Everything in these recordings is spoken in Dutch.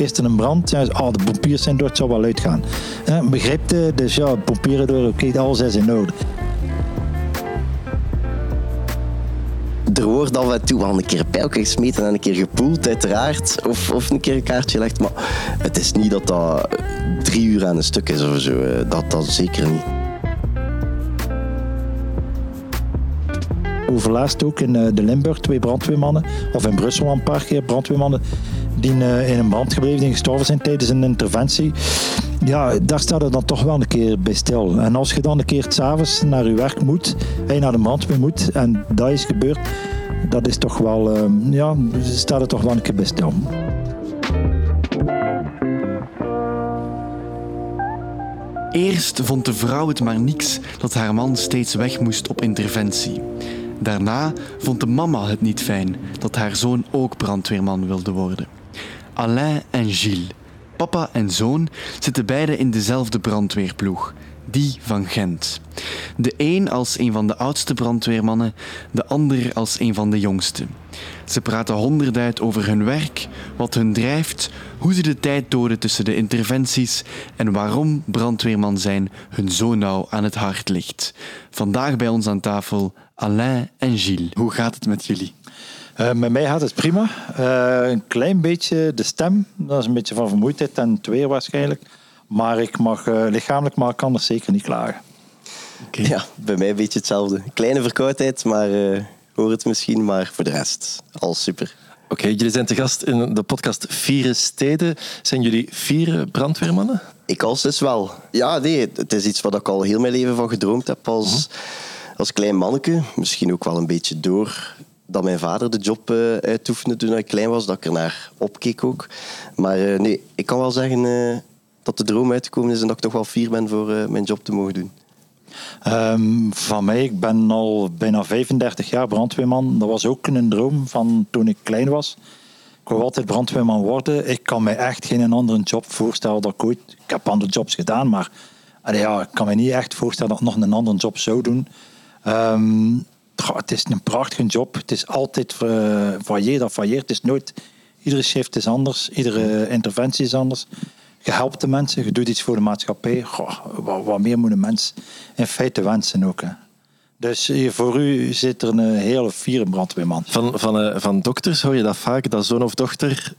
Is er een brand? Ja, de pompiers zijn door, het zal wel uitgaan. Begreep je? Dus ja, pompieren door, oké, al zes in orde. Er wordt al wat toe wel een keer pijl gesmeten en een keer gepoeld, uiteraard. Of een keer een kaartje gelegd. Maar het is niet dat dat 3 uur aan een stuk is of zo. Dat zeker niet. Overlaatst ook in de Limburg 2 brandweermannen. Of in Brussel een paar keer brandweermannen. Die in een brand gebleven en gestorven zijn tijdens een interventie. Ja, daar staat het dan toch wel een keer bij stil. En als je dan een keer 's avonds naar je werk moet, en je naar de brandweer moet, en dat is gebeurd, dat is toch wel, staat het toch wel een keer bij stil. Eerst vond de vrouw het maar niks dat haar man steeds weg moest op interventie. Daarna vond de mama het niet fijn dat haar zoon ook brandweerman wilde worden. Alain en Gilles, papa en zoon, zitten beide in dezelfde brandweerploeg, die van Gent. De een als een van de oudste brandweermannen, de ander als een van de jongste. Ze praten honderd uit over hun werk, wat hun drijft, hoe ze de tijd doden tussen de interventies en waarom brandweerman zijn hun zo nauw aan het hart ligt. Vandaag bij ons aan tafel Alain en Gilles. Hoe gaat het met jullie? Met mij gaat het prima. Een klein beetje de stem, dat is een beetje van vermoeidheid en het weer waarschijnlijk. Maar ik mag lichamelijk, maar ik kan er zeker niet klagen. Okay. Ja, bij mij een beetje hetzelfde. Kleine verkoudheid, maar hoor het misschien, maar voor de rest, al super. Oké, jullie zijn te gast in de podcast Vieren Steden. Zijn jullie 4 brandweermannen? Ik als dus wel. Ja, nee, het is iets wat ik al heel mijn leven van gedroomd heb als klein manneke. Misschien ook wel een beetje door dat mijn vader de job uitoefende toen ik klein was, dat ik ernaar opkeek ook. Maar nee, ik kan wel zeggen dat de droom uitgekomen is en dat ik toch wel fier ben voor mijn job te mogen doen. Van mij, ik ben al bijna 35 jaar brandweerman. Dat was ook een droom van toen ik klein was. Ik wou altijd brandweerman worden. Ik kan me echt geen andere job voorstellen dat ik ooit... Ik heb andere jobs gedaan, maar ik kan me niet echt voorstellen dat ik nog een andere job zou doen. Het is een prachtige job. Het is altijd varieert. Het is nooit... Iedere shift is anders. Iedere interventie is anders. Je helpt de mensen, je doet iets voor de maatschappij. Wat meer moet een mens in feite wensen ook. Hè. Dus voor u zit er een hele fiere brandweerman. Van dokters hoor je dat vaak, dat zoon of dochter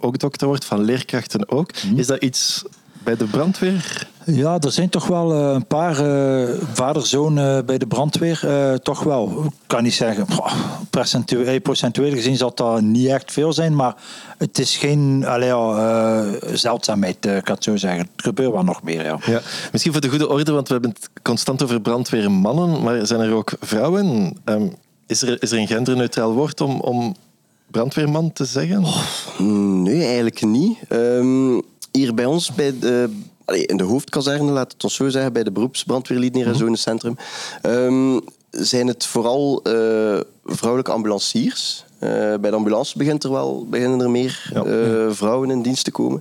ook dokter wordt, van leerkrachten ook. Is dat iets bij de brandweer? Ja, er zijn toch wel een paar vader-zoon bij de brandweer. Toch wel. Ik kan niet zeggen, procentueel gezien zal dat niet echt veel zijn, maar het is geen zeldzaamheid, ik kan het zo zeggen. Het gebeurt wel nog meer. Ja. Ja, misschien voor de goede orde, want we hebben het constant over brandweermannen, maar zijn er ook vrouwen? Is er een genderneutraal woord om brandweerman te zeggen? Nee, eigenlijk niet. Hier bij ons, in de hoofdkazerne, laat het ons zo zeggen, bij de beroepsbrandweerlieden hier in zo'n centrum, zijn het vooral vrouwelijke ambulanciers. Bij de ambulance beginnen er meer vrouwen in dienst te komen.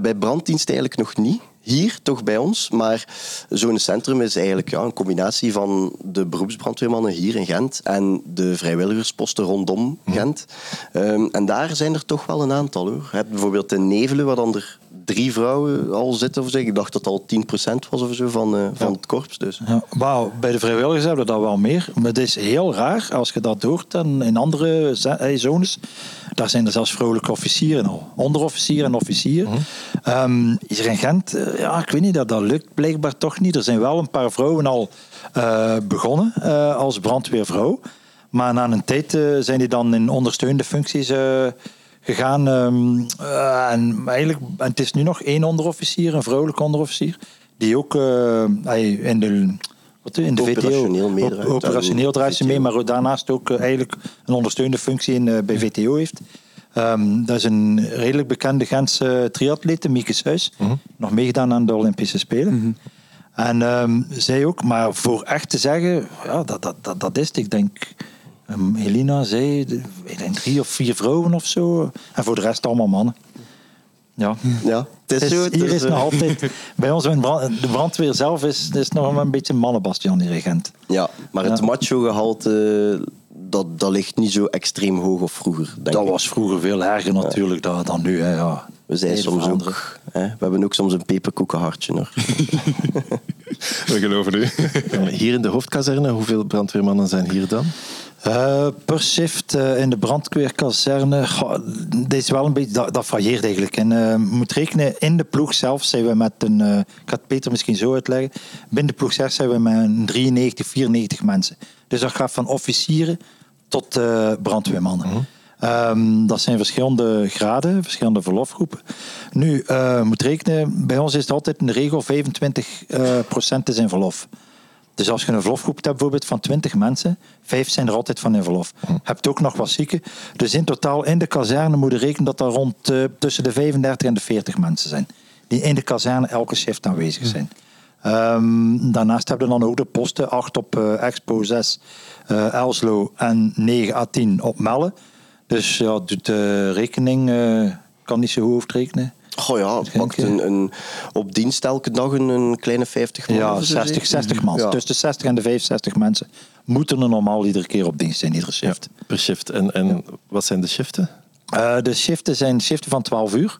Bij branddienst eigenlijk nog niet. Hier, toch bij ons. Maar zo'n centrum is eigenlijk een combinatie van de beroepsbrandweermannen hier in Gent en de vrijwilligersposten rondom Gent. En daar zijn er toch wel een aantal, hoor. Je hebt bijvoorbeeld in Nevelen, waar dan er 3 vrouwen al zitten. Of zo. Ik dacht dat al 10% was of zo van het korps. Dus. Ja, wauw, bij de vrijwilligers hebben we dat wel meer. Maar het is heel raar, als je dat hoort in andere zones. Daar zijn er zelfs vrouwelijke officieren al. Onderofficieren en officieren. Hier in Gent, ik weet niet, dat lukt blijkbaar toch niet. Er zijn wel een paar vrouwen al begonnen als brandweervrouw. Maar na een tijd zijn die dan in ondersteunende functies gegaan. En het is nu nog 1 onderofficier, een vrouwelijke onderofficier, die ook in de VTO operationeel draait ze mee, maar daarnaast ook eigenlijk een ondersteunende functie bij VTO heeft. Dat is een redelijk bekende Gentse triatlete, Mieke Suys, nog meegedaan aan de Olympische Spelen. En zij ook, maar voor echt te zeggen, dat is het. Ik denk, Helena zei, ik denk 3 of 4 vrouwen of zo, en voor de rest allemaal mannen. Ja. Hier is nog altijd... Bij ons, de brandweer zelf, is nog een beetje een mannenbastion hier in Gent. Ja, maar het macho-gehalte, dat ligt niet zo extreem hoog of vroeger. Denk ik. Was vroeger veel erger natuurlijk dan nu. Hè, ja. We zijn soms ook... Hè, we hebben ook soms een peperkoekenhartje nog. We geloven u. Hier in de hoofdkazerne, hoeveel brandweermannen zijn hier dan? Per shift in de brandweerkazerne, dat varieert eigenlijk. En moet rekenen, in de ploeg zelf zijn we met een, ik ga het Peter misschien zo uitleggen, binnen de ploeg zelf zijn we met een 93, 94 mensen. Dus dat gaat van officieren tot brandweermannen. Mm-hmm. Dat zijn verschillende graden, verschillende verlofgroepen. Nu, moet rekenen, bij ons is het altijd een regel 25% is in verlof. Dus als je een verlofgroep hebt bijvoorbeeld van 20 mensen, 5 zijn er altijd van in verlof. Je hebt ook nog wat zieken. Dus in totaal in de kazerne moet je rekenen dat er rond tussen de 35 en de 40 mensen zijn. Die in de kazerne elke shift aanwezig zijn. Daarnaast hebben we dan ook de posten 8 op Expo 6 Elslo en 9 à 10 op Melle. Dus ja, doet de rekening, kan niet zo hoofd rekenen. Oh ja, het pakt op dienst elke dag een kleine 50 man. Ja, 60 man. Ja. Tussen de 60 en de 65 mensen moeten er normaal iedere keer op dienst zijn, iedere shift. Ja, per shift. En wat zijn de shiften? De shiften zijn shiften van 12 uur.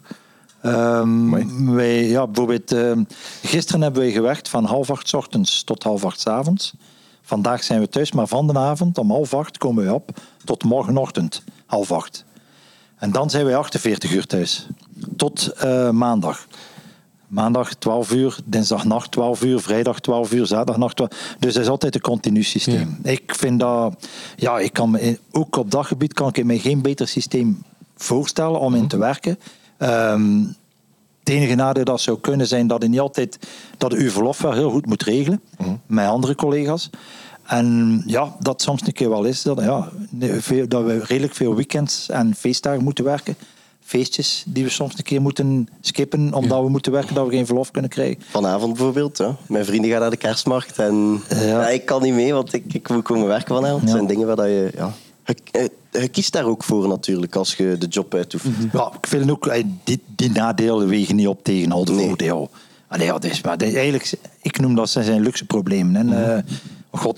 Bijvoorbeeld, gisteren hebben we gewerkt van 7:30 ochtends tot 7:30 avonds. Vandaag zijn we thuis, maar van de avond om 7:30 komen we op tot morgenochtend 7:30. En dan zijn we 48 uur thuis. Tot maandag. Maandag 12 uur, dinsdagnacht 12 uur, vrijdag 12 uur, zaterdagnacht 12 uur. Dus dat is altijd een continu systeem. Ja. Ik vind dat... Ja, ik kan ook op dat gebied kan ik me geen beter systeem voorstellen om in te werken. Het enige nadeel dat zou kunnen zijn dat je niet altijd... dat je uw verlof wel heel goed moet regelen. Met andere collega's. En ja, dat soms een keer wel is. Dat we redelijk veel weekends en feestdagen moeten werken. Feestjes die we soms een keer moeten skippen, omdat we moeten werken, dat we geen verlof kunnen krijgen. Vanavond bijvoorbeeld, hè. Mijn vrienden gaan naar de kerstmarkt en ik kan niet mee, want ik moet komen werken vanavond. Dat zijn dingen waar je... Ja. Je kiest daar ook voor natuurlijk, als je de job uitoefent. Ja, ik vind ook, die nadelen wegen niet op tegen al de voordeel. Allee, ja, dus, maar eigenlijk, ik noem dat zijn luxe problemen. En,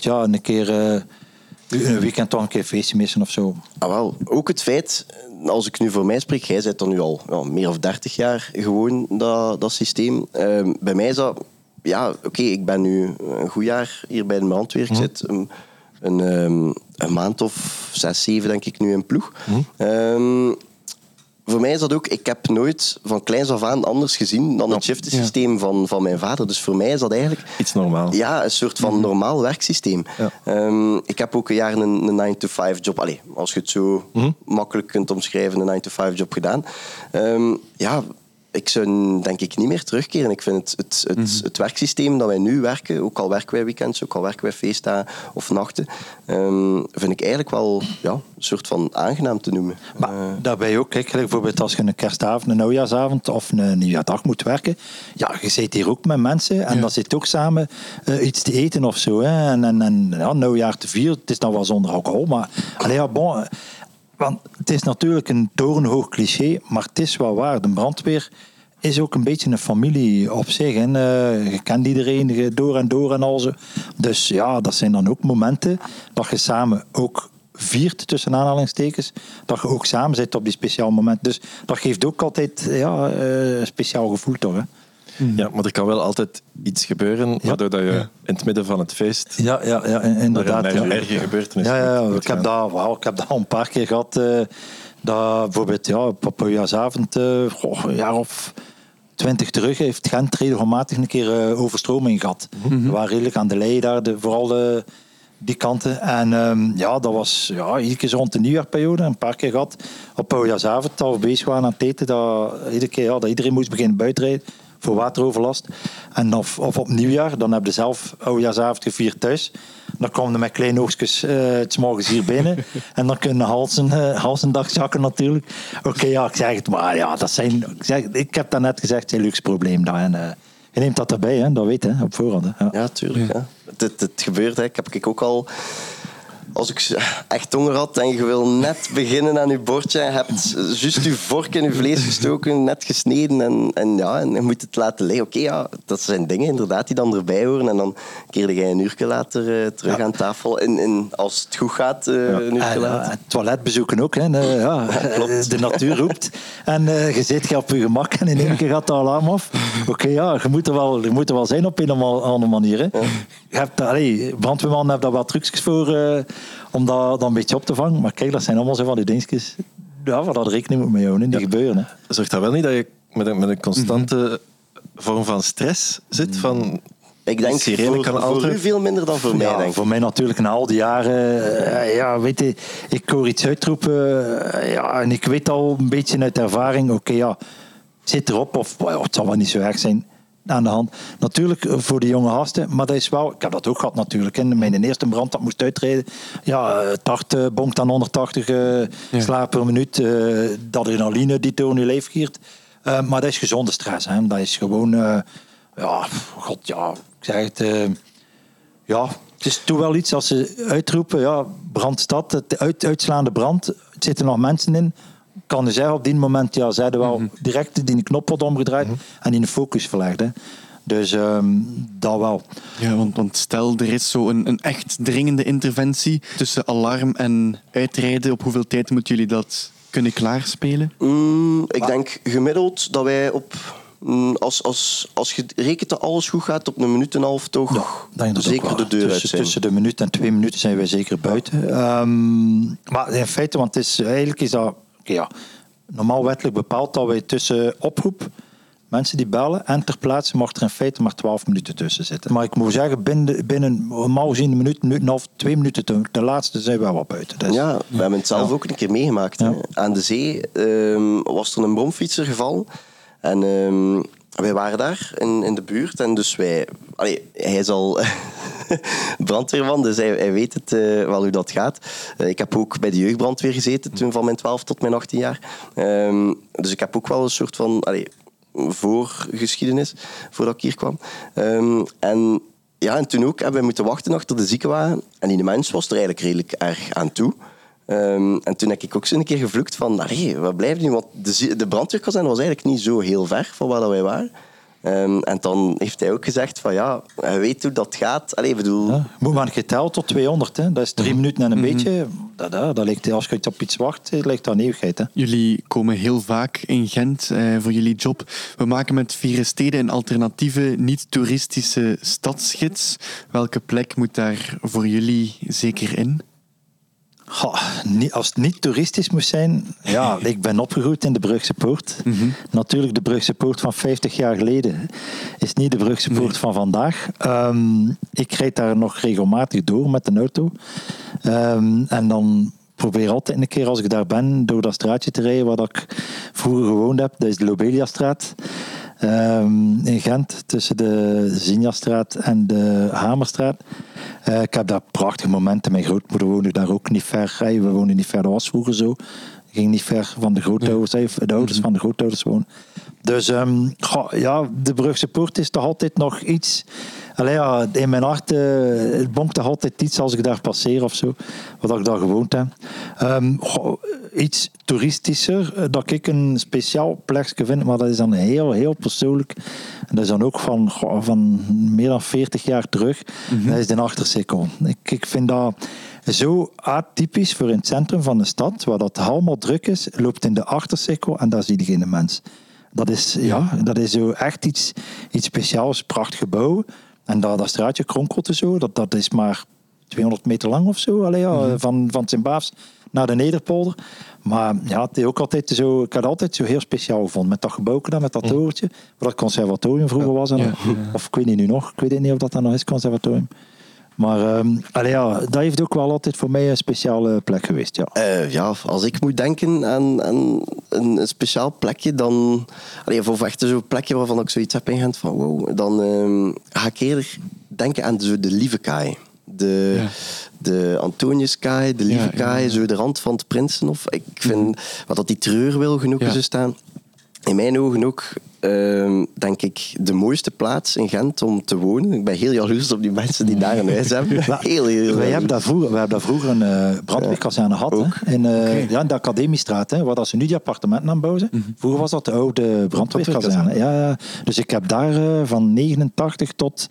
een keer... een weekend toch een keer feestje missen of zo. Ah, wel. Ook het feit, als ik nu voor mij spreek, jij bent dan nu al meer dan 30 jaar gewoon dat systeem. Bij mij is dat... Ja, oké, ik ben nu een goed jaar hier bij de brandweer. Ik zit een maand of 6, 7 denk ik nu in ploeg. Voor mij is dat ook... Ik heb nooit van kleins af aan anders gezien dan het shiftensysteem van mijn vader. Dus voor mij is dat eigenlijk... Iets normaal. Ja, een soort van normaal werksysteem. Ja. Ik heb ook een jaar een 9-to-5 job... Allee, als je het zo makkelijk kunt omschrijven, een 9-to-5 job gedaan. Ik zou denk ik niet meer terugkeren. Ik vind het werksysteem dat wij nu werken, ook al werken wij weekends, ook al werken wij feestdagen of nachten, vind ik eigenlijk wel een soort van aangenaam te noemen. Maar daarbij ook, kijk, bijvoorbeeld als je een kerstavond, een oudjaarsavond of een nieuwjaardag moet werken, ja, je zit hier ook met mensen en dan zit ook samen iets te eten of zo. Hè. En nieuwjaar te vieren, het is dan wel zonder alcohol, maar want het is natuurlijk een torenhoog cliché, maar het is wel waar. De brandweer is ook een beetje een familie op zich. En, je kent iedereen door en al zo. Dus ja, dat zijn dan ook momenten dat je samen ook viert, tussen aanhalingstekens. Dat je ook samen zit op die speciaal moment. Dus dat geeft ook altijd een speciaal gevoel toch, hè? Ja, maar er kan wel altijd iets gebeuren waardoor dat je in het midden van het feest inderdaad een erge gebeurtenis ik heb dat al een paar keer gehad dat bijvoorbeeld op oudjaarsavond een jaar of 20 terug heeft Gent regelmatig een keer overstroming gehad. We waren redelijk aan de Leien daar, vooral die kanten. En dat was iedere keer rond de nieuwjaarperiode. Een paar keer gehad op oudjaarsavond dat we bezig waren aan het eten, dat iedere keer dat iedereen moest beginnen buitenrijden voor wateroverlast. En of op nieuwjaar, dan heb je zelf oudjaarsavond gevierd thuis. Dan komen er met kleine oogstjes 's morgens hier binnen. En dan kunnen halsendag zakken natuurlijk. Oké, ik zeg het maar. Ja, dat zijn, ik heb dat net gezegd, het is een luxe probleem. En, je neemt dat erbij, hè, dat weet je, op voorhand. Hè. Ja, tuurlijk. Ja. Het gebeurt, hè. Ik heb ook al... Als ik echt honger had en je wil net beginnen aan je bordje en je hebt juist je vork in je vlees gestoken, net gesneden en je moet het laten liggen. Oké, ja, dat zijn dingen inderdaad die dan erbij horen. En dan keerde jij een uurtje later terug aan tafel. Als het goed gaat, een uurtje later. Toilet bezoeken ook, hè. Klopt. De natuur roept. En je zit op je gemak en in één keer gaat de alarm af. Oké, ja, je moet er wel zijn op een of andere manier. Hè. Brandweerman heeft daar wat trucjes voor... om dat dan een beetje op te vangen. Maar kijk, dat zijn allemaal zo van die dingetjes. Ja, waar dat rekening moet mee houden. Die gebeuren. Hè. Zorgt dat wel niet dat je met een constante vorm van stress zit? Van... Ik denk voor u veel minder dan voor mij. Ja, denk. Voor mij natuurlijk na al die jaren. Weet je, ik hoor iets uitroepen. En ik weet al een beetje uit ervaring. Zit erop. Of het zal wel niet zo erg zijn. Aan de hand. Natuurlijk voor de jonge gasten, maar dat is wel... Ik heb dat ook gehad natuurlijk. In mijn eerste brand, dat moest uitrijden. 80 bonkt aan 180 slagen per minuut. De adrenaline die door je lijf giert. Maar dat is gezonde stress. Hè. Dat is gewoon... ik zeg het... het is toch wel iets als ze uitroepen... brandstad, het uitslaande brand. Het zitten nog mensen in... kan je zeggen, op die moment zeiden wel direct die knop wordt omgedraaid en in de focus verlegd. Hè. Dus dat wel. Ja, want stel, er is zo een echt dringende interventie tussen alarm en uitrijden. Op hoeveel tijd moeten jullie dat kunnen klaarspelen? Ik denk gemiddeld dat wij op... Als je rekent dat alles goed gaat, op een minuut en een half toch zeker de deur uit zijn. Tussen de minuut en 2 minuten zijn wij zeker buiten. Maar in feite, want eigenlijk is dat... normaal wettelijk bepaald dat wij tussen oproep, mensen die bellen en ter plaatse mag er in feite maar 12 minuten tussen zitten. Maar ik moet zeggen, binnen normaal gezien een minuut en half, 2 minuten ten laatste zijn we wel buiten. Dus. Ja, we hebben het zelf ook een keer meegemaakt. Ja. Aan de zee was er een bromfietser geval en... wij waren daar in de buurt en dus hij is al brandweerman, dus hij weet het wel hoe dat gaat. Ik heb ook bij de jeugdbrandweer gezeten, toen van mijn 12 tot mijn 18 jaar. Dus ik heb ook wel een soort van voorgeschiedenis, voordat ik hier kwam. En toen ook hebben we moeten wachten achter de ziekenwagen. En die mens was er eigenlijk redelijk erg aan toe. En toen heb ik ook zo een keer gevloekt van... wat blijft nu? Want de brandweerkazerne was eigenlijk niet zo heel ver van waar wij waren. En dan heeft hij ook gezegd van... hij weet hoe dat gaat. Moet maar geteld tot 200. Hè? Dat is 3 minuten en een beetje. Dat lijkt, als je op iets wacht, lijkt dat een eeuwigheid. Hè? Jullie komen heel vaak in Gent voor jullie job. We maken met Vieren Steden een alternatieve, niet-toeristische stadsgids. Welke plek moet daar voor jullie zeker in? Als het niet toeristisch moest zijn... Ja, ik ben opgegroeid in de Brugse Poort. Natuurlijk, de Brugse Poort van 50 jaar geleden is niet de Brugse Poort van vandaag. Ik rijd daar nog regelmatig door met de auto. En dan probeer altijd een keer, als ik daar ben, door dat straatje te rijden waar ik vroeger gewoond heb. Dat is de Lobeliastraat in Gent, tussen de Zinnastraat en de Hamerstraat. Ik heb daar prachtige momenten. Mijn grootmoeder woonde daar ook niet ver. We woonden niet ver, dat was vroeger zo. Ik ging niet ver van de grootouders, de ouders van de grootouders wonen. Dus de Brugse Poort is toch altijd nog iets... in mijn hart het bonkt toch altijd iets als ik daar passeer of zo. Wat ik daar gewoond heb. Iets toeristischer, dat ik een speciaal plekje vind, maar dat is dan heel, heel persoonlijk. En dat is dan ook van meer dan 40 jaar terug. Dat is de Achterstekkel. Ik vind dat zo atypisch voor in het centrum van de stad, waar dat allemaal druk is, loopt in de Achterstekkel en daar zie je geen mens. Dat is zo echt iets speciaals, prachtig gebouw. En dat straatje kronkelt en zo, dat is maar 200 meter lang of zo. Van Sint-Baafs naar de Nederpolder. Maar het is ook altijd zo, ik had het altijd zo heel speciaal gevonden. Met dat gebouw, met dat torentje, waar dat conservatorium vroeger was. Of ik weet niet nu nog, ik weet niet of dat nog is, conservatorium. Maar dat heeft ook wel altijd voor mij een speciale plek geweest. Als ik moet denken aan een speciaal plekje, dan... voor echt zo'n plekje waarvan ik zoiets heb in Gent van wow, dan ga ik eerder denken aan de Lieve Kaai. De Antonius-Kai, de Lieve Kaai, zo de rand van het Prinsenhof. Ik vind wat dat die treurwil genoeg is staan. In mijn ogen ook denk ik de mooiste plaats in Gent om te wonen. Ik ben heel jaloers op die mensen die daar een huis hebben. We hebben daar vroeger een brandweerkazerne gehad. In de Academiestraat, hè, waar ze nu die appartementen aan bouwen. Mm-hmm. Vroeger was dat de oude brandweerkazerne. Ja, dus ik heb daar van 89 tot,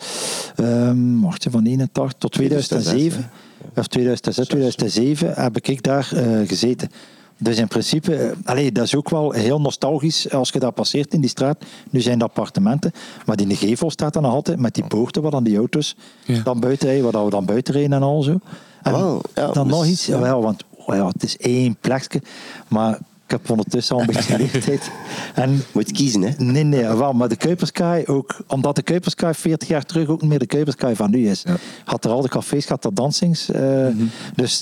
van 81 tot 2007, of 2006, 2007 heb ik daar gezeten. Dus in principe, dat is ook wel heel nostalgisch als je daar passeert in die straat. Nu zijn de appartementen, maar die gevel staat dan nog altijd met die poorten waar dan die auto's dan buiten rijden, waar we dan buiten rijden en al zo. En het is één plekje, maar ik heb ondertussen al een beetje leeftijd. Moet je kiezen, hè? Nee, wel, maar de Kuiperskaai ook, omdat de Kuiperskaai 40 jaar terug ook niet meer de Kuiperskaai van nu is. Ja. Had er al de cafés, had er dansings. Mm-hmm. Dus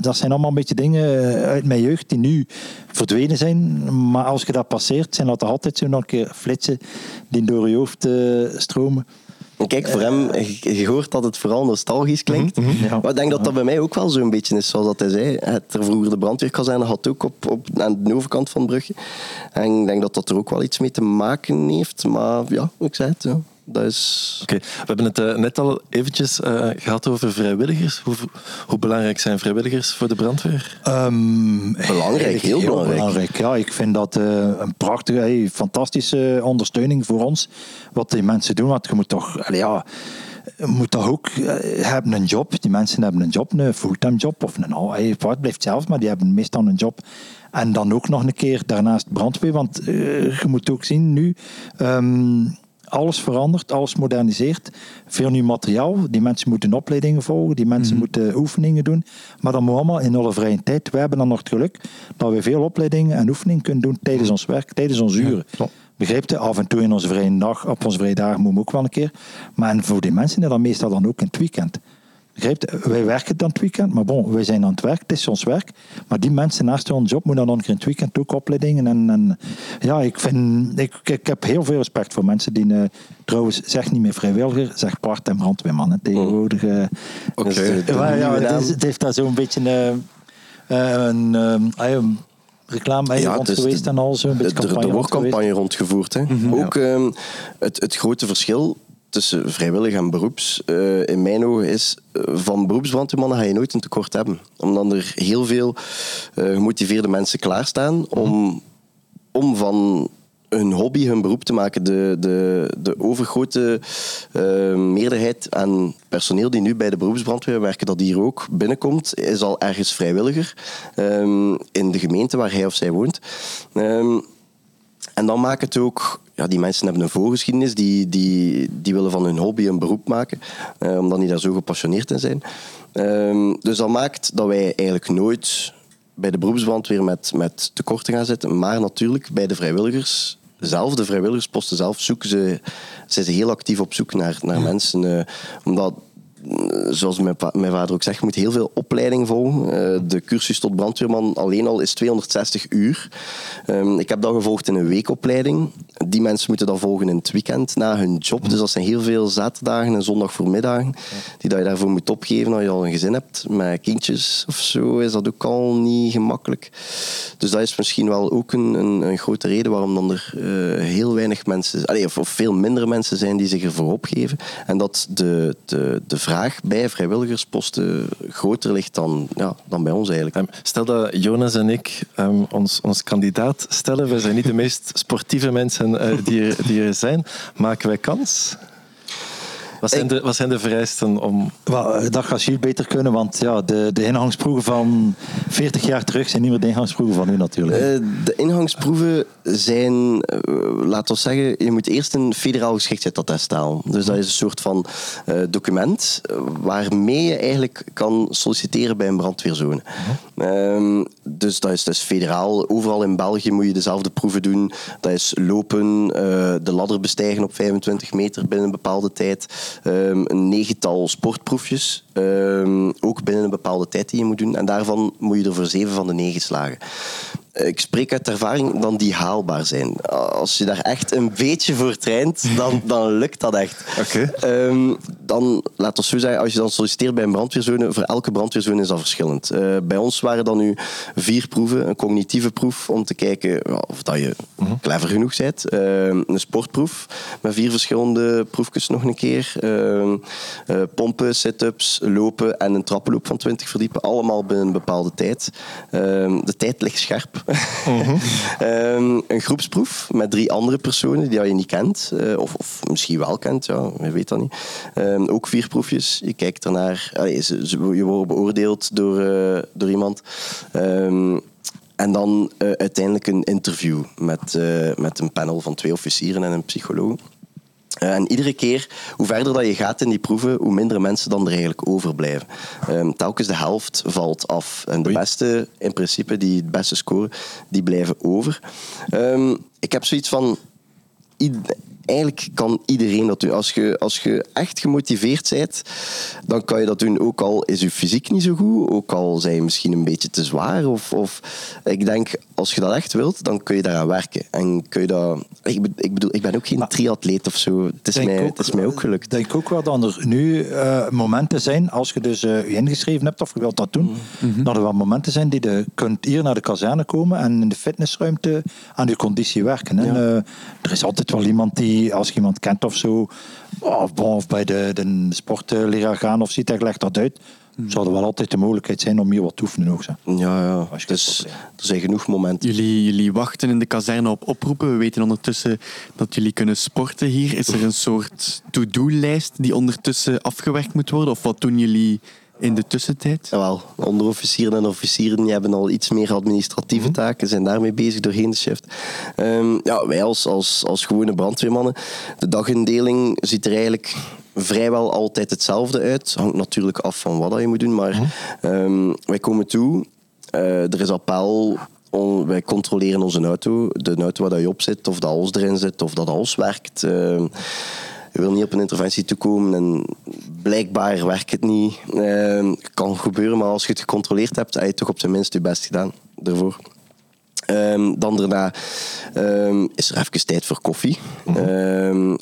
dat zijn allemaal een beetje dingen uit mijn jeugd die nu verdwenen zijn. Maar als je dat passeert, zijn dat er altijd zo nog een keer flitsen die door je hoofd stromen. Kijk, voor hem, je hoort dat het vooral nostalgisch klinkt. Mm-hmm. Ja. Maar ik denk dat dat bij mij ook wel zo'n beetje is, zoals dat hij zei. Vroeger de brandweerkazerne had ook op aan de overkant van Brugge. En ik denk dat dat er ook wel iets mee te maken heeft. Maar ja, ik zei het, ja. Dat is... Oké. We hebben het net al eventjes gehad over vrijwilligers. Hoe belangrijk zijn vrijwilligers voor de brandweer? Heel belangrijk. Ja, ik vind dat een prachtige, fantastische ondersteuning voor ons. Wat die mensen doen, want je moet toch... hebben een job. Die mensen hebben een job, een fulltime job. Of het blijft zelf, maar die hebben meestal een job. En dan ook nog een keer daarnaast brandweer. Want je moet ook zien nu... alles verandert, alles moderniseert. Veel nieuw materiaal. Die mensen moeten opleidingen volgen. Die mensen moeten oefeningen doen. Maar dat moet allemaal in alle vrije tijd. Wij hebben dan nog het geluk dat we veel opleidingen en oefeningen kunnen doen tijdens ons werk, tijdens onze uren. Ja. Begrijp je? Af en toe in onze vrije dag, op onze vrije dagen moeten we ook wel een keer. Maar voor die mensen is dat meestal dan ook in het weekend. Begrijp je? Wij werken dan het weekend, maar wij zijn aan het werk. Het is ons werk. Maar die mensen naast hun job moeten dan in het weekend ook opleidingen. Ik heb heel veel respect voor mensen die... trouwens, zeg niet meer vrijwilliger, zeg part-time brandweerman. Hè, tegenwoordig... het heeft daar zo'n beetje een reclame rond geweest en al. Er wordt campagne rondgevoerd. Hè? Mm-hmm, ook het grote verschil... tussen vrijwillig en beroeps, in mijn ogen is, van beroepsbrandweermannen ga je nooit een tekort hebben. Omdat er heel veel gemotiveerde mensen klaarstaan om van hun hobby hun beroep te maken. De overgrote meerderheid aan personeel die nu bij de beroepsbrandweer werken, dat hier ook binnenkomt, is al ergens vrijwilliger in de gemeente waar hij of zij woont. En dan maakt het ook... Ja, die mensen hebben een voorgeschiedenis, die willen van hun hobby een beroep maken, omdat die daar zo gepassioneerd in zijn. Dus dat maakt dat wij eigenlijk nooit bij de beroepsbrandweer met tekorten gaan zitten. Maar natuurlijk, bij de vrijwilligers zelf, de vrijwilligersposten zelf, zijn ze heel actief op zoek naar mensen. Omdat... Zoals mijn vader ook zegt, je moet heel veel opleiding volgen. De cursus tot brandweerman alleen al is 260 uur. Ik heb dat gevolgd in een weekopleiding. Die mensen moeten dat volgen in het weekend na hun job. Dus dat zijn heel veel zaterdagen en zondagvoormiddagen die dat je daarvoor moet opgeven als je al een gezin hebt. Met kindjes of zo is dat ook al niet gemakkelijk. Dus dat is misschien wel ook een grote reden waarom dan er heel weinig mensen... Of veel minder mensen zijn die zich ervoor opgeven. En dat de vraag bij vrijwilligersposten groter ligt dan bij ons eigenlijk. Stel dat Jonas en ik ons kandidaat stellen. We zijn niet de meest sportieve mensen die er zijn. Maken wij kans? Wat zijn de vereisten om... Dat gaat Gilles beter kunnen, want de ingangsproeven van 40 jaar terug zijn niet meer de ingangsproeven van nu natuurlijk. De ingangsproeven zijn, laten we zeggen, je moet eerst een federaal geschiktheidsattest halen. Dus dat is een soort van document waarmee je eigenlijk kan solliciteren bij een brandweerzone. Dus dat is federaal. Overal in België moet je dezelfde proeven doen. Dat is lopen, de ladder bestijgen op 25 meter binnen een bepaalde tijd... een 9-tal sportproefjes, ook binnen een bepaalde tijd die je moet doen. En daarvan moet je er voor 7 van de 9 slagen. ik spreek uit ervaring, dan die haalbaar zijn. Als je daar echt een beetje voor traint, dan lukt dat echt. Okay. Dan, laat ons zo zeggen, als je dan solliciteert bij een brandweerzone, voor elke brandweerzone is dat verschillend. Bij ons waren dan nu 4 proeven. Een cognitieve proef om te kijken of dat je clever genoeg bent. Een sportproef met 4 verschillende proefjes nog een keer. Pompen, sit-ups, lopen en een trappenloop van 20 verdiepen. Allemaal binnen een bepaalde tijd. De tijd ligt scherp. Een groepsproef met 3 andere personen die je niet kent. Of misschien wel kent, ja, je weet dat niet. Ook 4 proefjes. Je kijkt ernaar. Je wordt beoordeeld door iemand. En dan uiteindelijk een interview met een panel van 2 officieren en een psycholoog. En iedere keer, hoe verder dat je gaat in die proeven, hoe minder mensen dan er eigenlijk overblijven. Telkens de helft valt af. En de beste, in principe, die het beste scoren, die blijven over. Ik heb zoiets van... Eigenlijk kan iedereen dat doen. Als je echt gemotiveerd bent, dan kan je dat doen. Ook al is je fysiek niet zo goed, ook al zijn je misschien een beetje te zwaar. Of ik denk, als je dat echt wilt, dan kun je daaraan werken. En kun je dat... Ik bedoel, ik ben ook geen triatleet of zo. Het is mij ook gelukt. Ik denk ook wel dat er nu momenten zijn, als je dus je ingeschreven hebt of je wilt dat doen, dat er wel momenten zijn die je kunt hier naar de kazerne komen en in de fitnessruimte aan je conditie werken. Ja. Er is altijd wel iemand die, als je iemand kent of zo, of bij de sportleraar gaan of ziet, hij legt dat uit. Zou er wel altijd de mogelijkheid zijn om hier wat te oefenen ook. Zo. Ja. Dus er zijn genoeg momenten. Jullie wachten in de kazerne op oproepen. We weten ondertussen dat jullie kunnen sporten hier. Is er een soort to-do-lijst die ondertussen afgewerkt moet worden? Of wat doen jullie in de tussentijd? Jawel, onderofficieren en officieren die hebben al iets meer administratieve taken, zijn daarmee bezig doorheen de shift. Wij als gewone brandweermannen, de dagindeling ziet er eigenlijk vrijwel altijd hetzelfde uit. Hangt natuurlijk af van wat je moet doen, maar wij komen toe, er is appel. Wij controleren onze auto, de auto waar je op zit, of dat alles erin zit, of dat alles werkt. Je wil niet op een interventie toekomen en blijkbaar werkt het niet. Kan gebeuren, maar als je het gecontroleerd hebt, heb je toch op zijn minst je best gedaan daarvoor. Dan daarna is er even tijd voor koffie.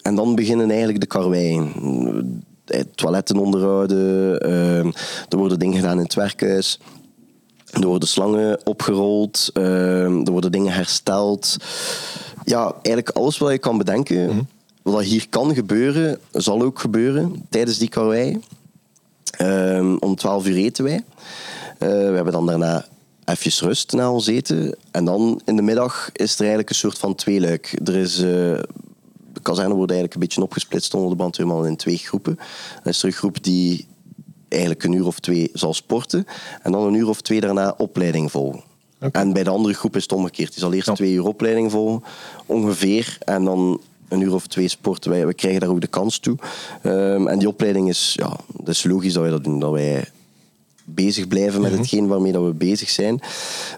En dan beginnen eigenlijk de karweien. Toiletten onderhouden, er worden dingen gedaan in het werkhuis. Er worden slangen opgerold, er worden dingen hersteld. Ja, eigenlijk alles wat je kan bedenken... Wat hier kan gebeuren, zal ook gebeuren tijdens die karwei. Om 12:00 eten wij. We hebben dan daarna even rust na ons eten. En dan in de middag is er eigenlijk een soort van tweeluik. De kazerne wordt eigenlijk een beetje opgesplitst onder de brandweermannen in 2 groepen. Dan is er een groep die eigenlijk 1 uur of 2 zal sporten. En dan 1 uur of 2 daarna opleiding volgen. Okay. En bij de andere groep is het omgekeerd. Die zal eerst 2 uur opleiding volgen, ongeveer. En dan 1 uur of 2 sporten. We krijgen daar ook de kans toe. En die opleiding is... Ja, dat is logisch dat wij dat doen. Dat wij bezig blijven met hetgeen waarmee dat we bezig zijn.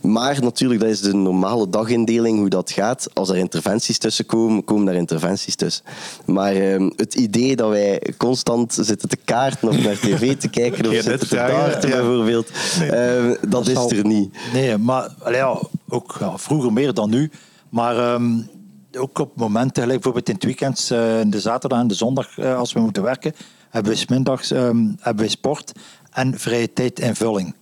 Maar natuurlijk, dat is de normale dagindeling, hoe dat gaat. Als er interventies tussen komen, komen daar interventies tussen. Maar het idee dat wij constant zitten te kaarten of naar tv te kijken of zitten te kaarten bijvoorbeeld, dat is er niet. Nee, maar ook vroeger meer dan nu. Maar... ook op momenten, bijvoorbeeld in het weekend, de zaterdag en de zondag, als we moeten werken, hebben we 's middags hebben we sport en vrije tijd invulling.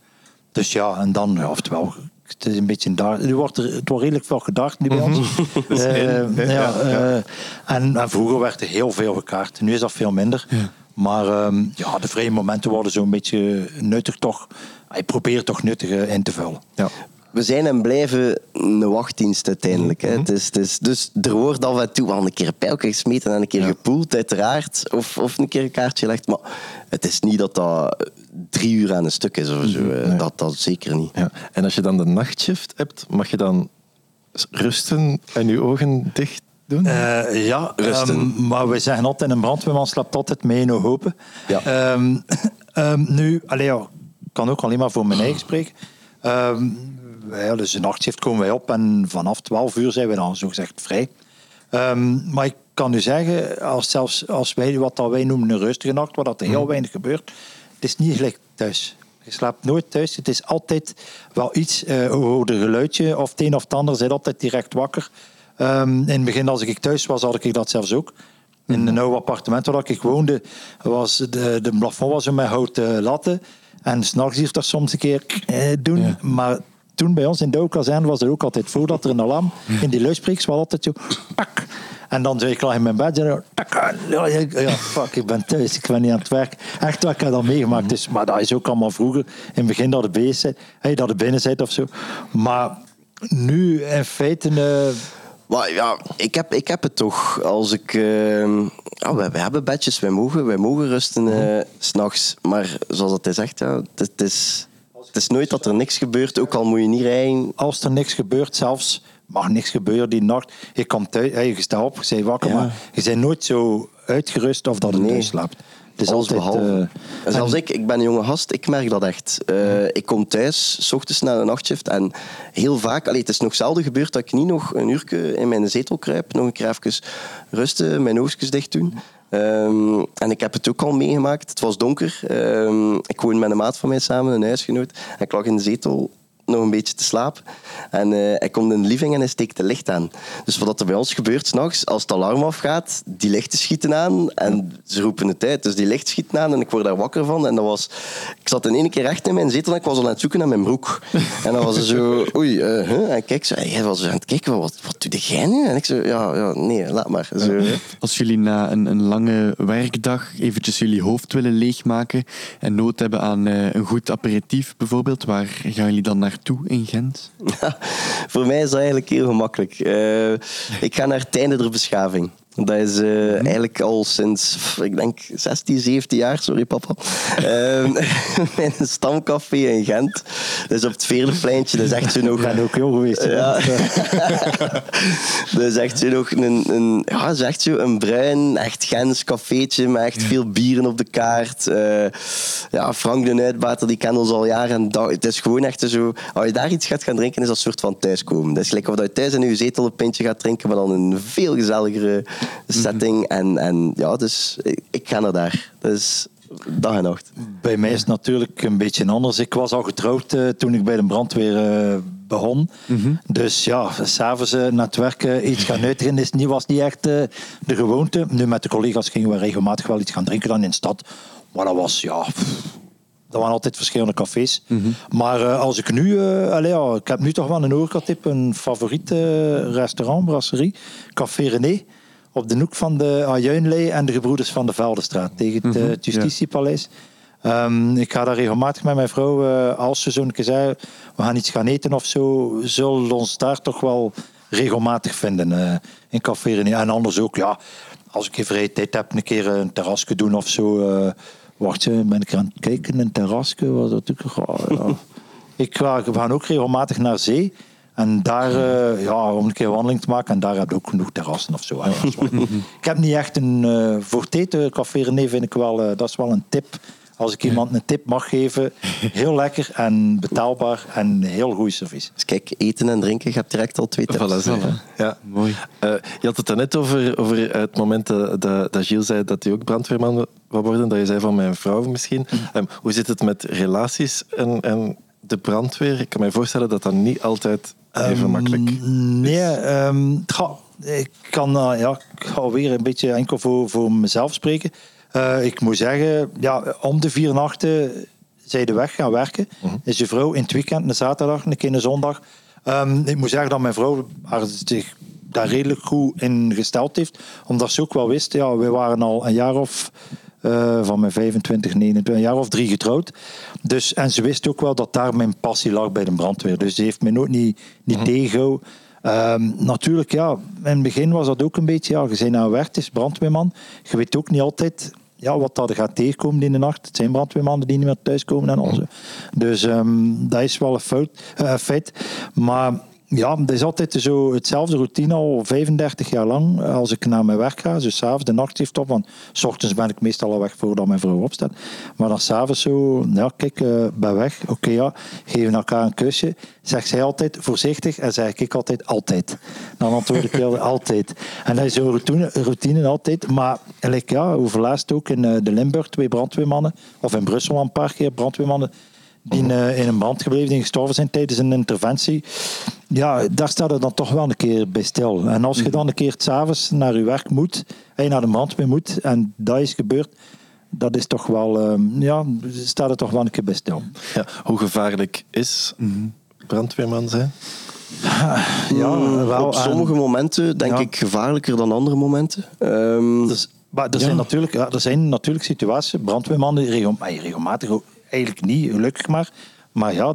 Dus ja, en dan, oftewel, het is een beetje daar. Het wordt redelijk veel gedacht nu bij ons. En vroeger werd er heel veel gekaart. Nu is dat veel minder. Ja. Maar de vrije momenten worden zo'n beetje nuttig toch. Hij probeert toch nuttig in te vullen. Ja. We zijn en blijven een wachtdienst uiteindelijk. Hè. Het is, dus er wordt af en toe wel een keer een pijlke gesmeten en een keer gepoeld, uiteraard. Of een keer een kaartje gelegd. Maar het is niet dat dat 3 uur aan een stuk is of zo. Nee. Dat zeker niet. Ja. En als je dan de nachtshift hebt, mag je dan rusten en je ogen dicht doen? Rusten. Maar we zeggen altijd, een brandweerman slaapt altijd mee in hopen. Ja. Nu, kan ook alleen maar voor mijn eigen spreken. Dus de nachtshift komen wij op en vanaf 12:00 zijn we dan zogezegd vrij. Maar ik kan u zeggen, zelfs als wij wat wij noemen een rustige nacht, waar dat er heel weinig gebeurt, het is niet gelijk thuis. Je slaapt nooit thuis. Het is altijd wel iets. Hoor een geluidje of het een of het ander. Zijn altijd direct wakker. In het begin, als ik thuis was, had ik dat zelfs ook. In een oude appartement waar ik woonde, was de plafond was met houten latten. En s'nachts hield er soms een keer doen. Ja. Maar toen bij ons in de oude kazerne was er ook altijd, voordat er een alarm in die luidspreeks was, altijd zo... Pak. En dan zei ik, lag in mijn bed en ja, fuck, ik ben thuis, ik ben niet aan het werk. Echt wat ik heb dat meegemaakt. Dus, maar dat is ook allemaal vroeger. In het begin dat je bezig bent, dat je binnen bent of zo. Maar nu in feite... Maar ja, ik heb het toch. Als ik, wij hebben bedjes, wij mogen rusten s'nachts. Maar zoals dat is echt, ja, het is nooit dat er niks gebeurt, ook al moet je niet rijden. Als er niks gebeurt, zelfs mag niks gebeuren die nacht. Je komt thuis, je staat op, je bent wakker, maar je bent nooit zo uitgerust of dat je thuis slaapt. Het is alles altijd, behalve. Zelfs ik ben een jonge gast, ik merk dat echt. Ik kom thuis, 's ochtends na een nachtshift en heel vaak, het is nog zelden gebeurd dat ik niet nog een uurtje in mijn zetel kruip, nog een keer even rusten, mijn oogjes dicht doen. En ik heb het ook al meegemaakt, het was donker. Ik woon met een maat van mij samen, een huisgenoot. En ik lag in de zetel nog een beetje te slapen. En hij komt in de living en hij steekt de licht aan. Dus wat er bij ons gebeurt s'nachts, als het alarm afgaat, die lichten schieten aan en ze roepen het uit. Dus die licht schieten aan en ik word daar wakker van. En dat was... Ik zat in één keer recht in mijn zetel en ik was al aan het zoeken naar mijn broek. En dan was ze zo... En kijk, hij was aan het kijken, wat doe jij nu? En ik zo, nee, laat maar. Zo, als jullie na een lange werkdag eventjes jullie hoofd willen leegmaken en nood hebben aan een goed aperitief bijvoorbeeld, waar gaan jullie dan naar toe in Gent? Ja, voor mij is dat eigenlijk heel gemakkelijk. Ik ga naar Einde der beschaving. Dat is eigenlijk al sinds, ik denk, 16, 17 jaar, sorry papa. Mijn stamcafé in Gent. Dat is op het Veerlepleintje. Dat is echt zo nog... Ik ben ook jong geweest. Ja. Dat is echt zo nog een bruin, echt Gens cafeetje met echt veel bieren op de kaart. Frank de Nuitbater, die kent ons al jaren. Het is gewoon echt zo... Als je daar iets gaat gaan drinken, is dat een soort van thuiskomen. Dat is gelijk of je thuis in je zetel een pintje gaat drinken, maar dan een veel gezelligere setting. Dus ik ga naar daar. Dus dag en nacht. Bij mij is het natuurlijk een beetje anders. Ik was al getrouwd toen ik bij de brandweer begon. Mm-hmm. Dus ja, s'avonds na het werken iets gaan uitdrinken was niet echt de gewoonte. Nu met de collega's gingen we regelmatig wel iets gaan drinken dan in de stad. Maar dat was, dat waren altijd verschillende cafés. Mm-hmm. Maar als ik nu... ik heb nu toch wel een horecatip. Een favoriet restaurant, brasserie. Café René. Op de hoek van de Ajuinlei en de Gebroeders van de Veldestraat. Tegen het Justitiepaleis. Ja. Ik ga daar regelmatig met mijn vrouw... als ze zo'n keer zei... We gaan iets gaan eten of zo. Zullen we ons daar toch wel regelmatig vinden. In Café René. En anders ook, als ik geen vrije tijd heb... Een keer een terrasje doen of zo... Wacht, ben ik aan het kijken, een terrasje was dat natuurlijk. We gaan ook regelmatig naar zee. En daar, om een keer wandeling te maken. En daar heb je ook genoeg terrassen of zo. Ik heb niet echt een voor eten café. Nee, vind ik wel, dat is wel een tip. Als ik iemand een tip mag geven. Heel lekker en betaalbaar en heel goede service. Dus kijk, eten en drinken, je hebt direct al 2 tips. Voilà, ja. Mooi. Je had het daarnet over het moment dat Gilles zei dat hij ook brandweerman wil worden. Dat je zei van mijn vrouw misschien. Hoe zit het met relaties en de brandweer? Ik kan me voorstellen dat dat niet altijd even makkelijk is. Nee, ik kan alweer een beetje enkel voor mezelf spreken. Ik moet zeggen, om de 4 nachten zijn we weg gaan werken. Mm-hmm. Is je vrouw in het weekend, een zaterdag, een keer een zondag. Ik moet zeggen dat mijn vrouw zich daar redelijk goed in gesteld heeft. Omdat ze ook wel wist, we waren al een jaar of... van mijn 25, 29, een jaar of 3 getrouwd. Dus, en ze wist ook wel dat daar mijn passie lag bij de brandweer. Dus ze heeft mij nooit niet tegengehouden. Natuurlijk, in het begin was dat ook een beetje... je bent aan werk, het is brandweerman. Je weet ook niet altijd wat dat er gaat tegenkomen in de nacht. Het zijn brandweermannen die niet meer thuiskomen en al zo. Dus dat is wel een feit. Maar het is altijd zo hetzelfde routine al 35 jaar lang. Als ik naar mijn werk ga, dus 's avonds de nachtdienst op. Want 's ochtends ben ik meestal al weg voordat mijn vrouw opstaat. Maar dan 's avonds zo, ben weg. Oké, geven elkaar een kusje. Zegt zij altijd voorzichtig en zeg ik altijd. Dan antwoord ik heel altijd. En dat is zo'n routine altijd. Maar overlaatst ook in de Limburg 2 brandweermannen. Of in Brussel een paar keer brandweermannen. die in een brand gebleven en gestorven zijn tijdens een interventie. Ja, daar staat het dan toch wel een keer bij stil. En als je dan een keer 's avonds naar je werk moet, en je naar de brandweer moet, en dat is gebeurd, dat is toch wel, staat het toch wel een keer bij stil. Ja, hoe gevaarlijk is brandweerman zijn? Ja, wel, op sommige momenten denk ik gevaarlijker dan andere momenten. Er zijn natuurlijk situaties, brandweermannen regelmatig, eigenlijk niet, gelukkig maar. Maar ja,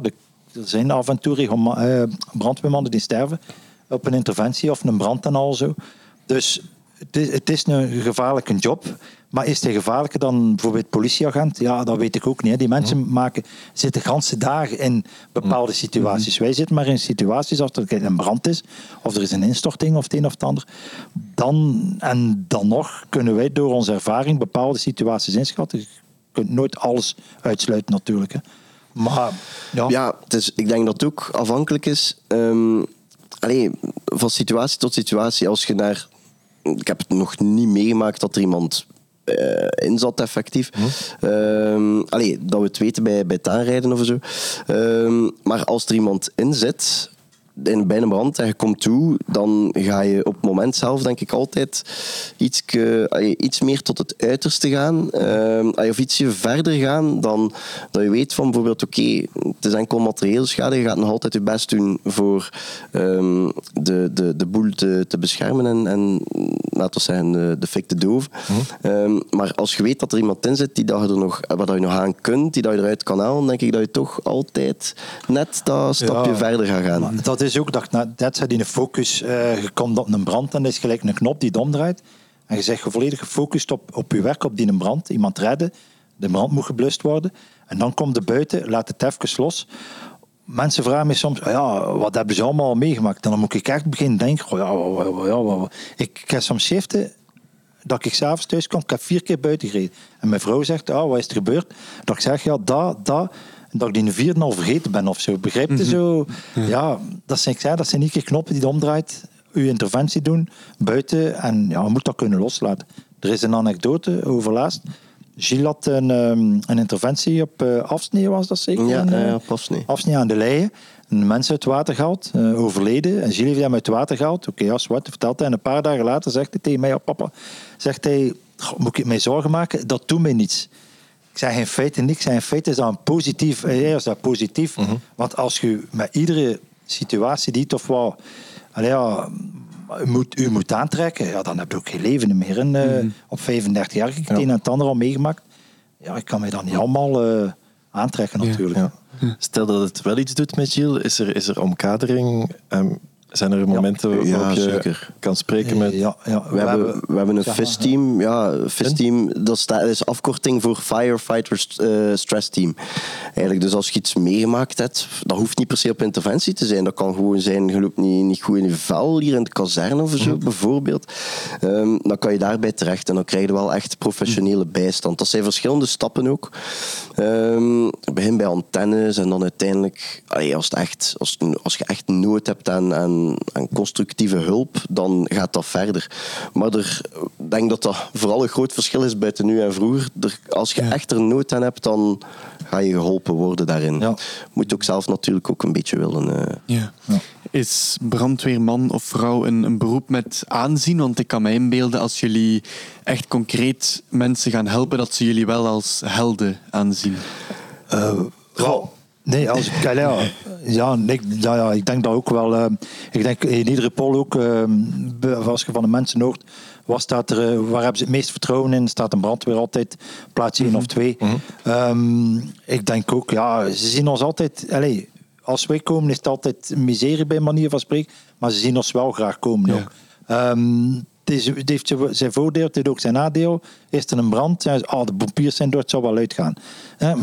er zijn af en toe brandweermannen die sterven op een interventie of een brand en al zo. Dus het is een gevaarlijke job. Maar is die gevaarlijker dan bijvoorbeeld politieagent? Ja, dat weet ik ook niet. Die mensen zitten ganse dagen in bepaalde situaties. Wij zitten maar in situaties, als er een brand is, of er is een instorting, of het een of het ander. Dan nog kunnen wij door onze ervaring bepaalde situaties inschatten. Je kunt nooit alles uitsluiten natuurlijk. Hè. Maar ja, ik denk dat het ook afhankelijk is van situatie tot situatie. Als je naar... Ik heb het nog niet meegemaakt dat er iemand... in zat effectief. Dat we het weten bij het aanrijden of zo. Maar als er iemand in zit, bij een brand, en je komt toe, dan ga je op het moment zelf, denk ik, altijd iets meer tot het uiterste gaan. Of ietsje verder gaan dan dat je weet van bijvoorbeeld, oké, het is enkel materieel schade, je gaat nog altijd je best doen voor de boel te beschermen en laten we zeggen, de fik te doven. Maar als je weet dat er iemand in zit waar je nog aan kunt, die dat je eruit kan halen, denk ik dat je toch altijd net dat stapje verder gaat gaan. Dat is ook, dat je in de focus, je komt op een brand en dat is gelijk een knop die het omdraait. En je zegt volledig gefocust op je werk, op die een brand. Iemand redden, de brand moet geblust worden. En dan komt de buiten, laat het even los. Mensen vragen me soms, wat hebben ze allemaal meegemaakt? En dan moet ik echt beginnen denken, Ik heb soms shiften, dat ik s'avonds thuis kom, ik heb 4 keer buiten gereden. En mijn vrouw zegt, wat is er gebeurd? Dat ik zeg, dat... dat ik die 4 al vergeten ben of zo. Begrijp je zo? Ja, dat zijn niet keer knoppen die het omdraait. Uw interventie doen, buiten. En je moet dat kunnen loslaten. Er is een anekdote overlaatst. Gilles had een interventie op Afsnee, was dat zeker? Ja, op Afsnee. Afsnee aan de Leien. Een mens uit het water gehaald, overleden. En Gilles heeft hem uit het water gehaald. Oké, vertelt hij. En een paar dagen later zegt hij tegen mij, papa, zegt hij, moet ik mij zorgen maken? Dat doet mij niets. Ik zeg in feite niks. In feite is dat positief. Want als je met iedere situatie die het of wat... u moet aantrekken, dan heb je ook geen leven meer. En, op 35 jaar heb ik het een en het ander al meegemaakt. Ja, ik kan mij dat niet allemaal aantrekken natuurlijk. Ja. Ja. Stel dat het wel iets doet met Gilles, is er omkadering... Zijn er momenten waarop je kan spreken met... Ja. We hebben een FIS-team. Ja, FIS-team, dat is afkorting voor Firefighters Stress Team. Eigenlijk, dus als je iets meegemaakt hebt, dat hoeft niet per se op interventie te zijn. Dat kan gewoon zijn, je loopt niet goed in je vel, hier in de kazerne of zo, bijvoorbeeld. Dan kan je daarbij terecht en dan krijg je wel echt professionele bijstand. Dat zijn verschillende stappen ook. Begin bij antennes en dan uiteindelijk, als je echt nood hebt aan constructieve hulp, dan gaat dat verder. Maar ik denk dat dat vooral een groot verschil is buiten nu en vroeger. Als je echt er nood aan hebt, dan ga je geholpen worden daarin. Ja. Moet je ook zelf natuurlijk ook een beetje willen. Is brandweerman of vrouw een beroep met aanzien? Want ik kan mij inbeelden, als jullie echt concreet mensen gaan helpen, dat ze jullie wel als helden aanzien. Nee, als ik... ik denk dat ook wel... ik denk in iedere poll ook... als je van de mensen hoort... Wat staat er, waar hebben ze het meest vertrouwen in? Staat een brandweer altijd plaats 1 of 2. Ik denk ook... ze zien ons altijd... als wij komen is het altijd miserie bij manier van spreken. Maar ze zien ons wel graag komen ook. Het heeft zijn voordeel, het heeft ook zijn nadeel. Is er een brand? De pompiers zijn door, het zou wel uitgaan.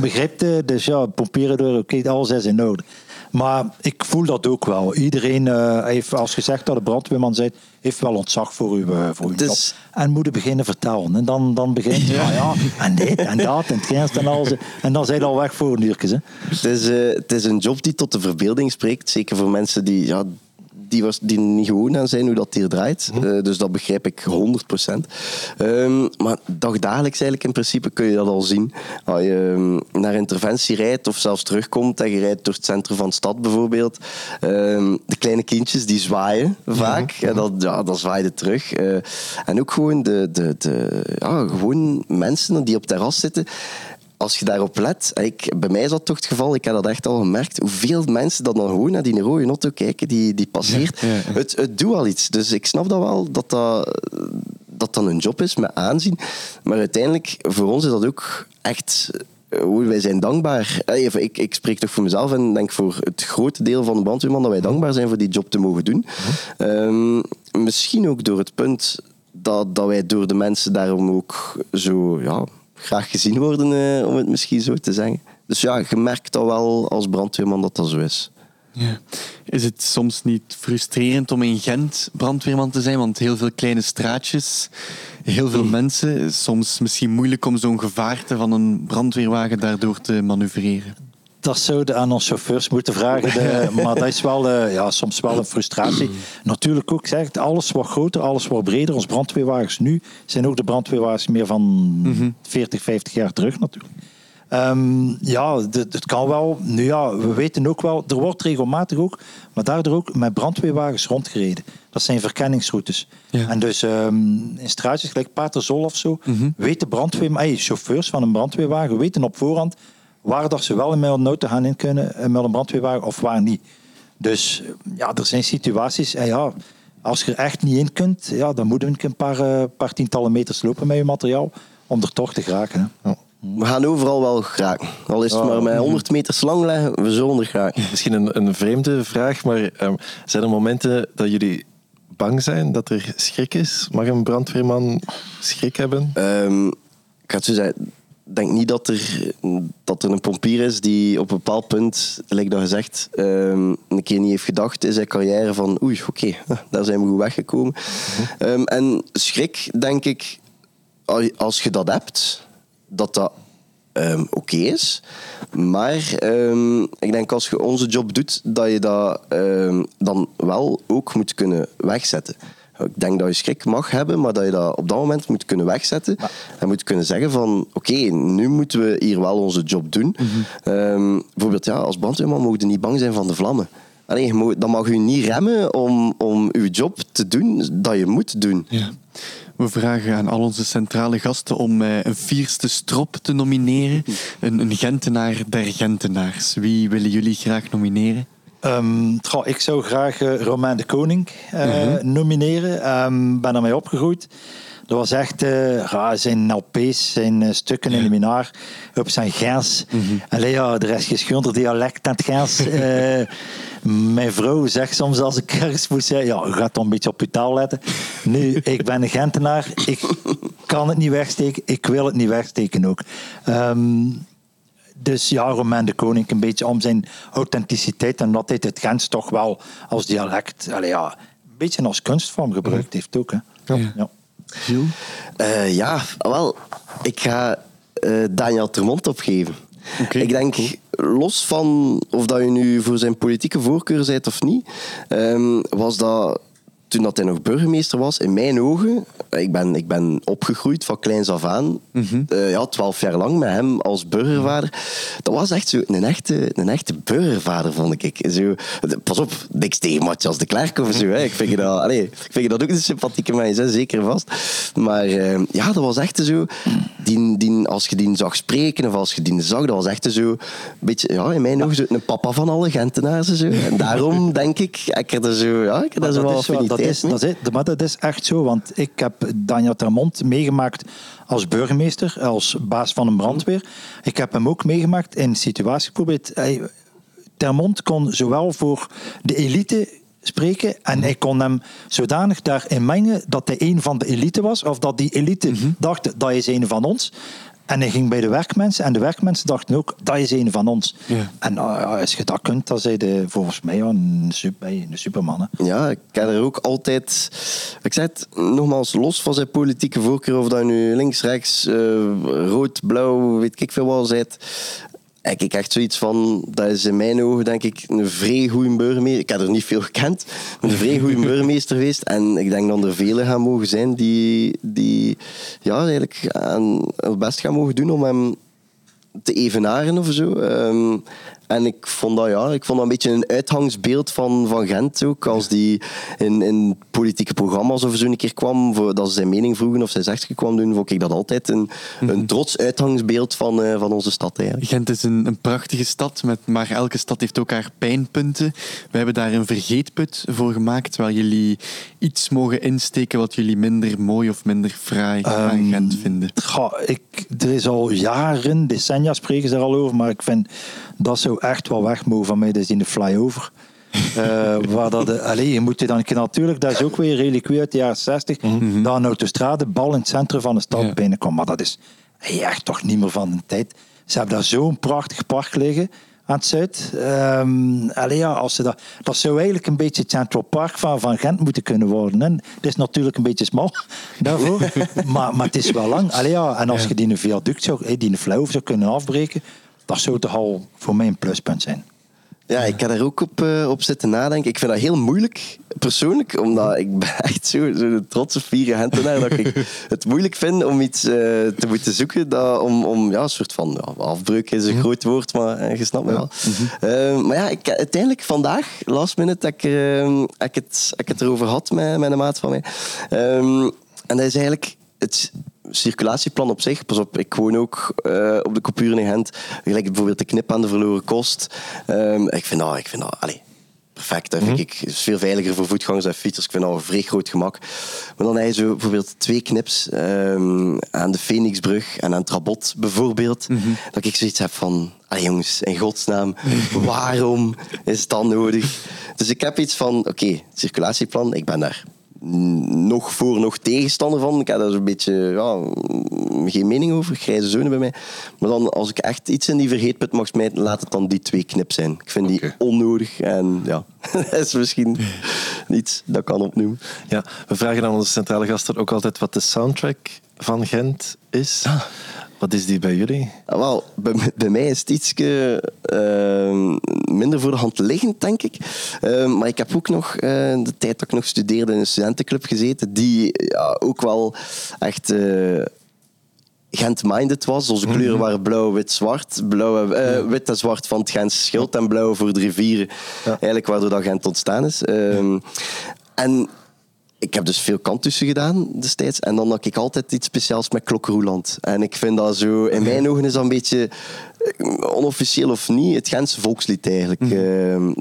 Begrijpt je? Dus pompieren door, alles is in orde. Maar ik voel dat ook wel. Iedereen heeft, als gezegd dat de brandweerman bent, heeft wel ontzag voor uw job. En moet beginnen vertellen. En dan begint je, en dit, en dat, en het geest en alles. En dan zijn we al weg voor een uurtje. Het is een job die tot de verbeelding spreekt. Zeker voor mensen die... die niet gewoon aan zijn hoe dat hier draait. Dus dat begrijp ik 100%. Maar dagdagelijks eigenlijk in principe kun je dat al zien. Als je naar interventie rijdt of zelfs terugkomt en je rijdt door het centrum van de stad bijvoorbeeld. De kleine kindjes die zwaaien vaak. En dan zwaaien terug. En ook gewoon gewoon mensen die op het terras zitten. Als je daarop let, bij mij is dat toch het geval, ik heb dat echt al gemerkt, hoeveel mensen dan gewoon naar die rode auto kijken, die passeert. Ja. Het doet al iets. Dus ik snap dat wel, dat dan een job is, met aanzien. Maar uiteindelijk, voor ons is dat ook echt... Wij zijn dankbaar. Ik spreek toch voor mezelf en denk voor het grote deel van de brandweerman dat wij dankbaar zijn voor die job te mogen doen. Misschien ook door het punt dat wij door de mensen daarom ook zo... Ja, graag gezien worden, om het misschien zo te zeggen. Dus ja, je merkt dat wel als brandweerman dat zo is. Ja. Is het soms niet frustrerend om in Gent brandweerman te zijn? Want heel veel kleine straatjes, heel veel mensen. Soms misschien moeilijk om zo'n gevaarte van een brandweerwagen daardoor te manoeuvreren. Dat zouden aan onze chauffeurs moeten vragen. Maar dat is wel soms wel een frustratie. Natuurlijk ook, zegt alles wordt groter, alles wordt breder. Onze brandweerwagens nu zijn ook de brandweerwagens meer van 40, 50 jaar terug natuurlijk. Het kan wel. Nu ja, we weten ook wel, er wordt regelmatig ook, maar daardoor ook met brandweerwagens rondgereden. Dat zijn verkenningsroutes. Ja. En dus in straatjes, gelijk Paterzol of zo, weten chauffeurs van een brandweerwagen weten op voorhand waar dat ze wel in een auto gaan in kunnen met een brandweerwagen of waar niet. Dus ja, er zijn situaties en ja, als je er echt niet in kunt, ja, dan moet je een paar tientallen meters lopen met je materiaal om er toch te geraken. Ja. We gaan overal wel geraken. Al is het maar met 100 meters lang leggen, we zullen er geraken. Misschien een vreemde vraag, maar zijn er momenten dat jullie bang zijn dat er schrik is? Mag een brandweerman schrik hebben? Ik ga het zo zeggen... Ik denk niet dat er een pompier is die op een bepaald punt, like dat gezegd, een keer niet heeft gedacht in zijn carrière van oké, daar zijn we goed weggekomen. En schrik, denk ik, als je dat hebt, dat oké is. Maar ik denk als je onze job doet, dat je dat dan wel ook moet kunnen wegzetten. Ik denk dat je schrik mag hebben, maar dat je dat op dat moment moet kunnen wegzetten. Ja. En moet kunnen zeggen van, oké, nu moeten we hier wel onze job doen. Bijvoorbeeld, als brandweerman mogen we niet bang zijn van de vlammen. Allee, dan mag je niet remmen om je job te doen dat je moet doen. Ja. We vragen aan al onze centrale gasten om een vierste strop te nomineren. Een Gentenaar der Gentenaars. Wie willen jullie graag nomineren? Ik zou graag Romain Deconinck nomineren. Ik ben ermee opgegroeid. Dat was echt zijn LP's, zijn stukken in de minaar op zijn Gens. Allee, er is geschilderd dialect aan het Gens. Mijn vrouw zegt soms als ik ergens moet zeggen, ja, ga toch een beetje op je taal letten. Nu, ik ben een Gentenaar. Ik kan het niet wegsteken. Ik wil het niet wegsteken ook. Dus ja, Romain Deconinck een beetje om zijn authenticiteit en dat hij het Gens toch wel als dialect, een beetje als kunstvorm gebruikt heeft ook. Hè. Ja. Gilles? Ik ga Daniel Termont opgeven. Okay. Ik denk, los van of dat je nu voor zijn politieke voorkeur bent of niet, was dat... Toen dat hij nog burgemeester was, in mijn ogen... Ik ben opgegroeid van kleins af aan. 12 jaar lang met hem als burgervader. Dat was echt zo een echte burgervader, vond ik. Zo, pas op, niks tegen Matthias de Klerk of zo. Hè. Ik vind dat ook een sympathieke mens, hè, zeker vast. Maar dat was echt zo... als je die zag spreken of als je die zag, dat was echt zo... Een beetje, in mijn ogen, zo, een papa van alle Gentenaars. Zo. En daarom, denk ik, maar dat is echt zo, want ik heb Daniel Termont meegemaakt als burgemeester, als baas van een brandweer. Ik heb hem ook meegemaakt in een situatie. Termont kon zowel voor de elite spreken en ik kon hem zodanig daarin mengen dat hij een van de elite was, of dat die elite dacht, dat is een van ons. En hij ging bij de werkmensen en de werkmensen dachten ook, dat is een van ons. Ja. En als je dat kunt, dan zijn je volgens mij een superman. Hè. Ja, ik ken er ook altijd... Ik zei het nogmaals, los van zijn politieke voorkeur, of dat je nu links, rechts, rood, blauw, weet ik veel wat, zei het... heb ik echt zoiets van, dat is in mijn ogen denk ik een vrij goede burgemeester. Ik heb er niet veel gekend, maar een vrij goede burgemeester geweest. En ik denk dat er velen gaan mogen zijn die ja, eigenlijk het best gaan mogen doen om hem te evenaren of zo. En ik vond dat een beetje een uithangsbeeld van Gent ook. Als die in politieke programma's of zo een keer kwam, dat ze zijn mening vroegen of zijn zegje kwam doen, vond ik dat altijd een trots uithangsbeeld van onze stad eigenlijk. Gent is een prachtige stad, maar elke stad heeft ook haar pijnpunten. We hebben daar een vergeetput voor gemaakt, waar jullie iets mogen insteken wat jullie minder mooi of minder fraai aan Gent vinden. Er is al jaren, decennia spreken ze er al over, maar ik vind dat zo echt wel weg mogen van mij, dat is in de flyover. Je moet je dan natuurlijk, dat is ook weer reliquie uit de jaren 60, mm-hmm. dat een autostradebal in het centrum van de stad binnenkomt. Maar dat is echt toch niet meer van de tijd. Ze hebben daar zo'n prachtig park liggen aan het zuid. Dat zou eigenlijk een beetje het Central Park van Gent moeten kunnen worden. Hè. Het is natuurlijk een beetje smal daarvoor, maar het is wel lang. En als je die viaduct die flyover zou kunnen afbreken, dat zou toch al voor mij een pluspunt zijn. Ja, ik heb daar ook op zitten nadenken. Ik vind dat heel moeilijk, persoonlijk, omdat ik ben echt zo'n trotse fiere Gentenaar dat ik het moeilijk vind om iets te moeten zoeken dat een soort van afbreuk is een groot woord, maar je snapt me wel. Mm-hmm. Uiteindelijk vandaag, last minute, dat ik het erover had met een maat van mij. En dat is eigenlijk het circulatieplan op zich. Pas op, ik woon ook op de Coupuren in Gent. Gelijk bijvoorbeeld de knip aan de verloren kost. Ik vind dat perfect. Dat vind ik, is veel veiliger voor voetgangers en fietsers. Ik vind dat een vrij groot gemak. Maar dan heb je zo bijvoorbeeld 2 knips aan de Phoenixbrug en aan Trabot bijvoorbeeld. Mm-hmm. Dat ik zoiets heb van, jongens, in godsnaam, waarom is het dan nodig? Dus ik heb iets van, het circulatieplan, ik ben daar nog voor, nog tegenstander van. Ik heb daar een beetje geen mening over. Grijze zone bij mij. Maar dan, als ik echt iets in die vergeetput mag smijten, laat het dan die 2 knips zijn. Ik vind die onnodig. En dat is misschien iets dat kan opnoemen. Ja, we vragen aan onze centrale gasten ook altijd wat de soundtrack van Gent is. Wat is die bij jullie? Wel, bij mij is het iets minder voor de hand liggend, denk ik. Maar ik heb ook nog de tijd dat ik nog studeerde in een studentenclub gezeten, die ook wel echt Gent-minded was. Onze kleuren waren blauw, wit, zwart. Wit en zwart van het Gentse schild en blauw voor de rivieren. Ja. Eigenlijk waardoor dat Gent ontstaan is. En ik heb dus veel kantussen gedaan destijds. En dan had ik altijd iets speciaals met Klokroeland. En ik vind dat zo, in mijn ogen is dat een beetje, onofficieel of niet, het Gentse volkslied eigenlijk.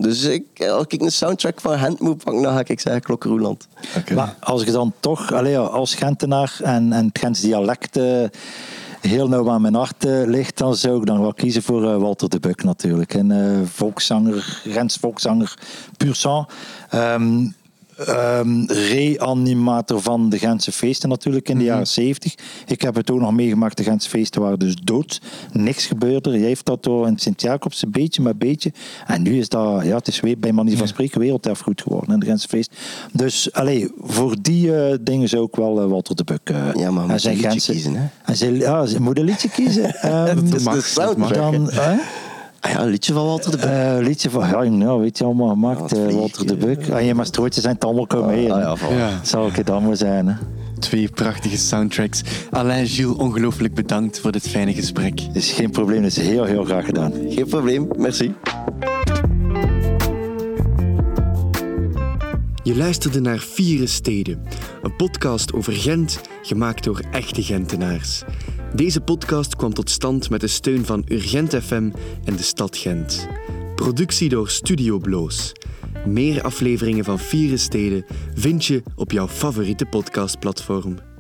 Dus als ik een soundtrack van Gent moet pakken, dan ga ik zeggen Klokroeland. Okay. Maar als je dan toch, als Gentenaar en het Gentse dialect heel nauw aan mijn hart ligt, dan zou ik dan wel kiezen voor Walter de Buck natuurlijk. En volkszanger, Gents volkszanger, pur sang. Reanimator van de Gentse Feesten natuurlijk in de jaren 70. Ik heb het ook nog meegemaakt. De Gentse Feesten waren dus dood. Niks gebeurde. Jij heeft dat door in Sint-Jacobse beetje met beetje. En nu is dat, het is weer bij manier van spreken werelderfgoed geworden. De Gentse Feesten. Dus voor die dingen zou ik wel Walter de Buck en zijn Gentse kiezen. Hè? Ze moet een liedje kiezen. Een liedje van Walter de Buck. Liedje van, weet je, allemaal gemaakt, Walter de Buck. En je mastrotjes zijn het allemaal komen heen. Dat zal ik het allemaal zijn. Hè. 2 prachtige soundtracks. Alain, Gilles, ongelooflijk bedankt voor dit fijne gesprek. Het is geen probleem, het is heel, heel graag gedaan. Geen probleem, merci. Je luisterde naar Vieren Steden, een podcast over Gent, gemaakt door echte Gentenaars. Deze podcast kwam tot stand met de steun van Urgent FM en de stad Gent. Productie door Studio Bloos. Meer afleveringen van Vieren Steden vind je op jouw favoriete podcastplatform.